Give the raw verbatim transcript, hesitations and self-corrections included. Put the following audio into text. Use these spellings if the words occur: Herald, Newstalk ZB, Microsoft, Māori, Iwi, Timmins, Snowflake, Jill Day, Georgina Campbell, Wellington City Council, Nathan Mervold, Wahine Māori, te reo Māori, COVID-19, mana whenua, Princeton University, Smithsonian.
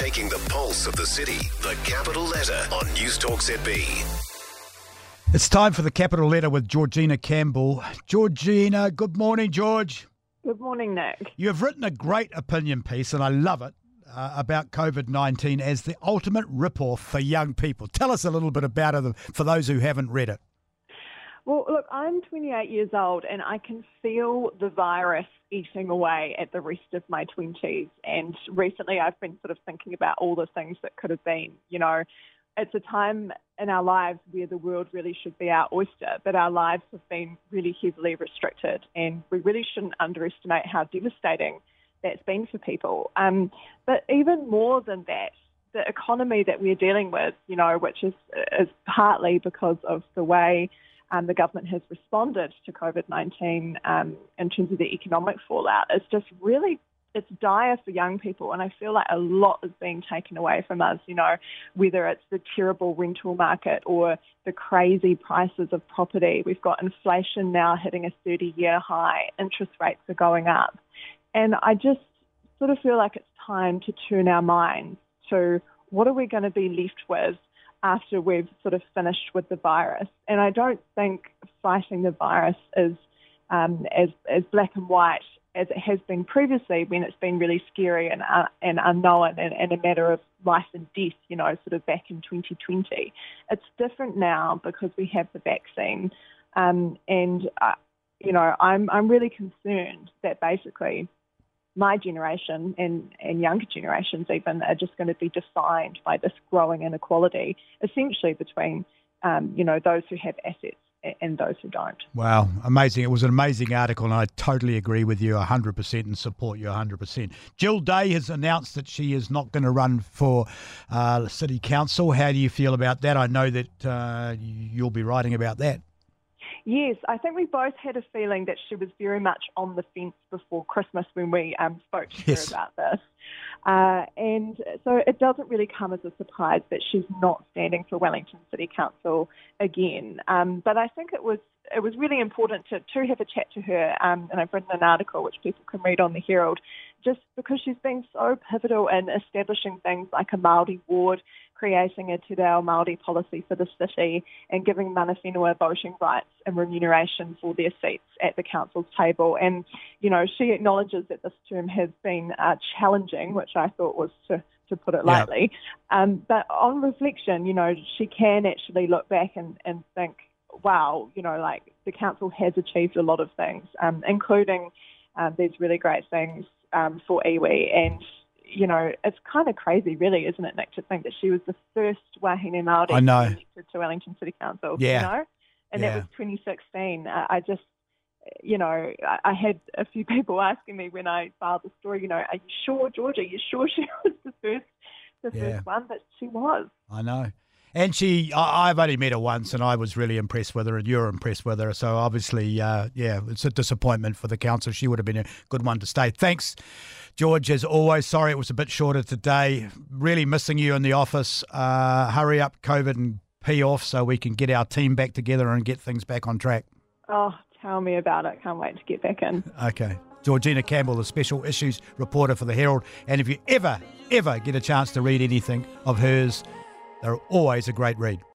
taking the pulse of the city. The capital letter on Newstalk Z B. It's time for the capital letter with Georgina Campbell. Georgina, good morning, George. Good morning, Nick. You have written a great opinion piece, and I love it, uh, about COVID nineteen as the ultimate rip-off for young people. Tell us a little bit about it for those who haven't read it. Well, look, I'm twenty-eight years old and I can feel the virus eating away at the rest of my twenties. And recently I've been sort of thinking about all the things that could have been. You know, it's a time in our lives where the world really should be our oyster, but our lives have been really heavily restricted, and we really shouldn't underestimate how devastating that's been for people. Um, but even more than that, the economy that we're dealing with, you know, which is, is partly because of the way um, the government has responded to COVID nineteen um, in terms of the economic fallout, is just really it's dire for young people, and I feel like a lot is being taken away from us, you know, whether it's the terrible rental market or the crazy prices of property. We've got inflation now hitting a thirty-year high. Interest rates are going up. And I just sort of feel like it's time to turn our minds to what are we going to be left with after we've sort of finished with the virus. And I don't think fighting the virus is um, as, as black and white as it has been previously, when it's been really scary and uh, and unknown and, and a matter of life and death, you know, sort of back in twenty twenty. It's different now because we have the vaccine. Um, and, uh, you know, I'm I'm really concerned that basically my generation and, and younger generations even are just going to be defined by this growing inequality, essentially between, um, you know, those who have assets and those who don't. Wow, amazing. It was an amazing article, and I totally agree with you one hundred percent and support you one hundred percent. Jill Day has announced that she is not going to run for uh, City Council. How do you feel about that? I know that uh, you'll be writing about that. Yes, I think we both had a feeling that she was very much on the fence before Christmas when we um, spoke to yes. her about this. Uh, and so it doesn't really come as a surprise that she's not standing for Wellington City Council again. Um, but I think it was it was really important to, to have a chat to her, um, and I've written an article which people can read on the Herald, just because she's been so pivotal in establishing things like a Māori ward, creating a te reo Māori policy for the city, and giving mana whenua voting rights and remuneration for their seats at the council's table. And, you know, she acknowledges that this term has been uh, challenging, which I thought was to, to put it lightly. Yeah. Um, but on reflection, you know, she can actually look back and, and think, wow, you know, like the council has achieved a lot of things, um, including um, these really great things um, for Iwi. And, you know, it's kind of crazy, really, isn't it, Nick, to think that she was the first Wahine Māori elected to Wellington City Council, yeah. you know? And yeah. that was twenty sixteen. Uh, I just, you know, I, I had a few people asking me when I filed the story, you know, are you sure, Georgia, are you sure she was the first the yeah. first one? But she was. I know. And she, I, I've only met her once, and I was really impressed with her, and you're impressed with her. So obviously, uh, yeah, it's a disappointment for the council. She would have been a good one to stay. Thanks, George, as always. Sorry it was a bit shorter today. Really missing you in the office. Uh, hurry up, COVID, and pee off so we can get our team back together and get things back on track. Oh, tell me about it. Can't wait to get back in. Okay. Georgina Campbell, the special issues reporter for the Herald. And if you ever, ever get a chance to read anything of hers, they're always a great read.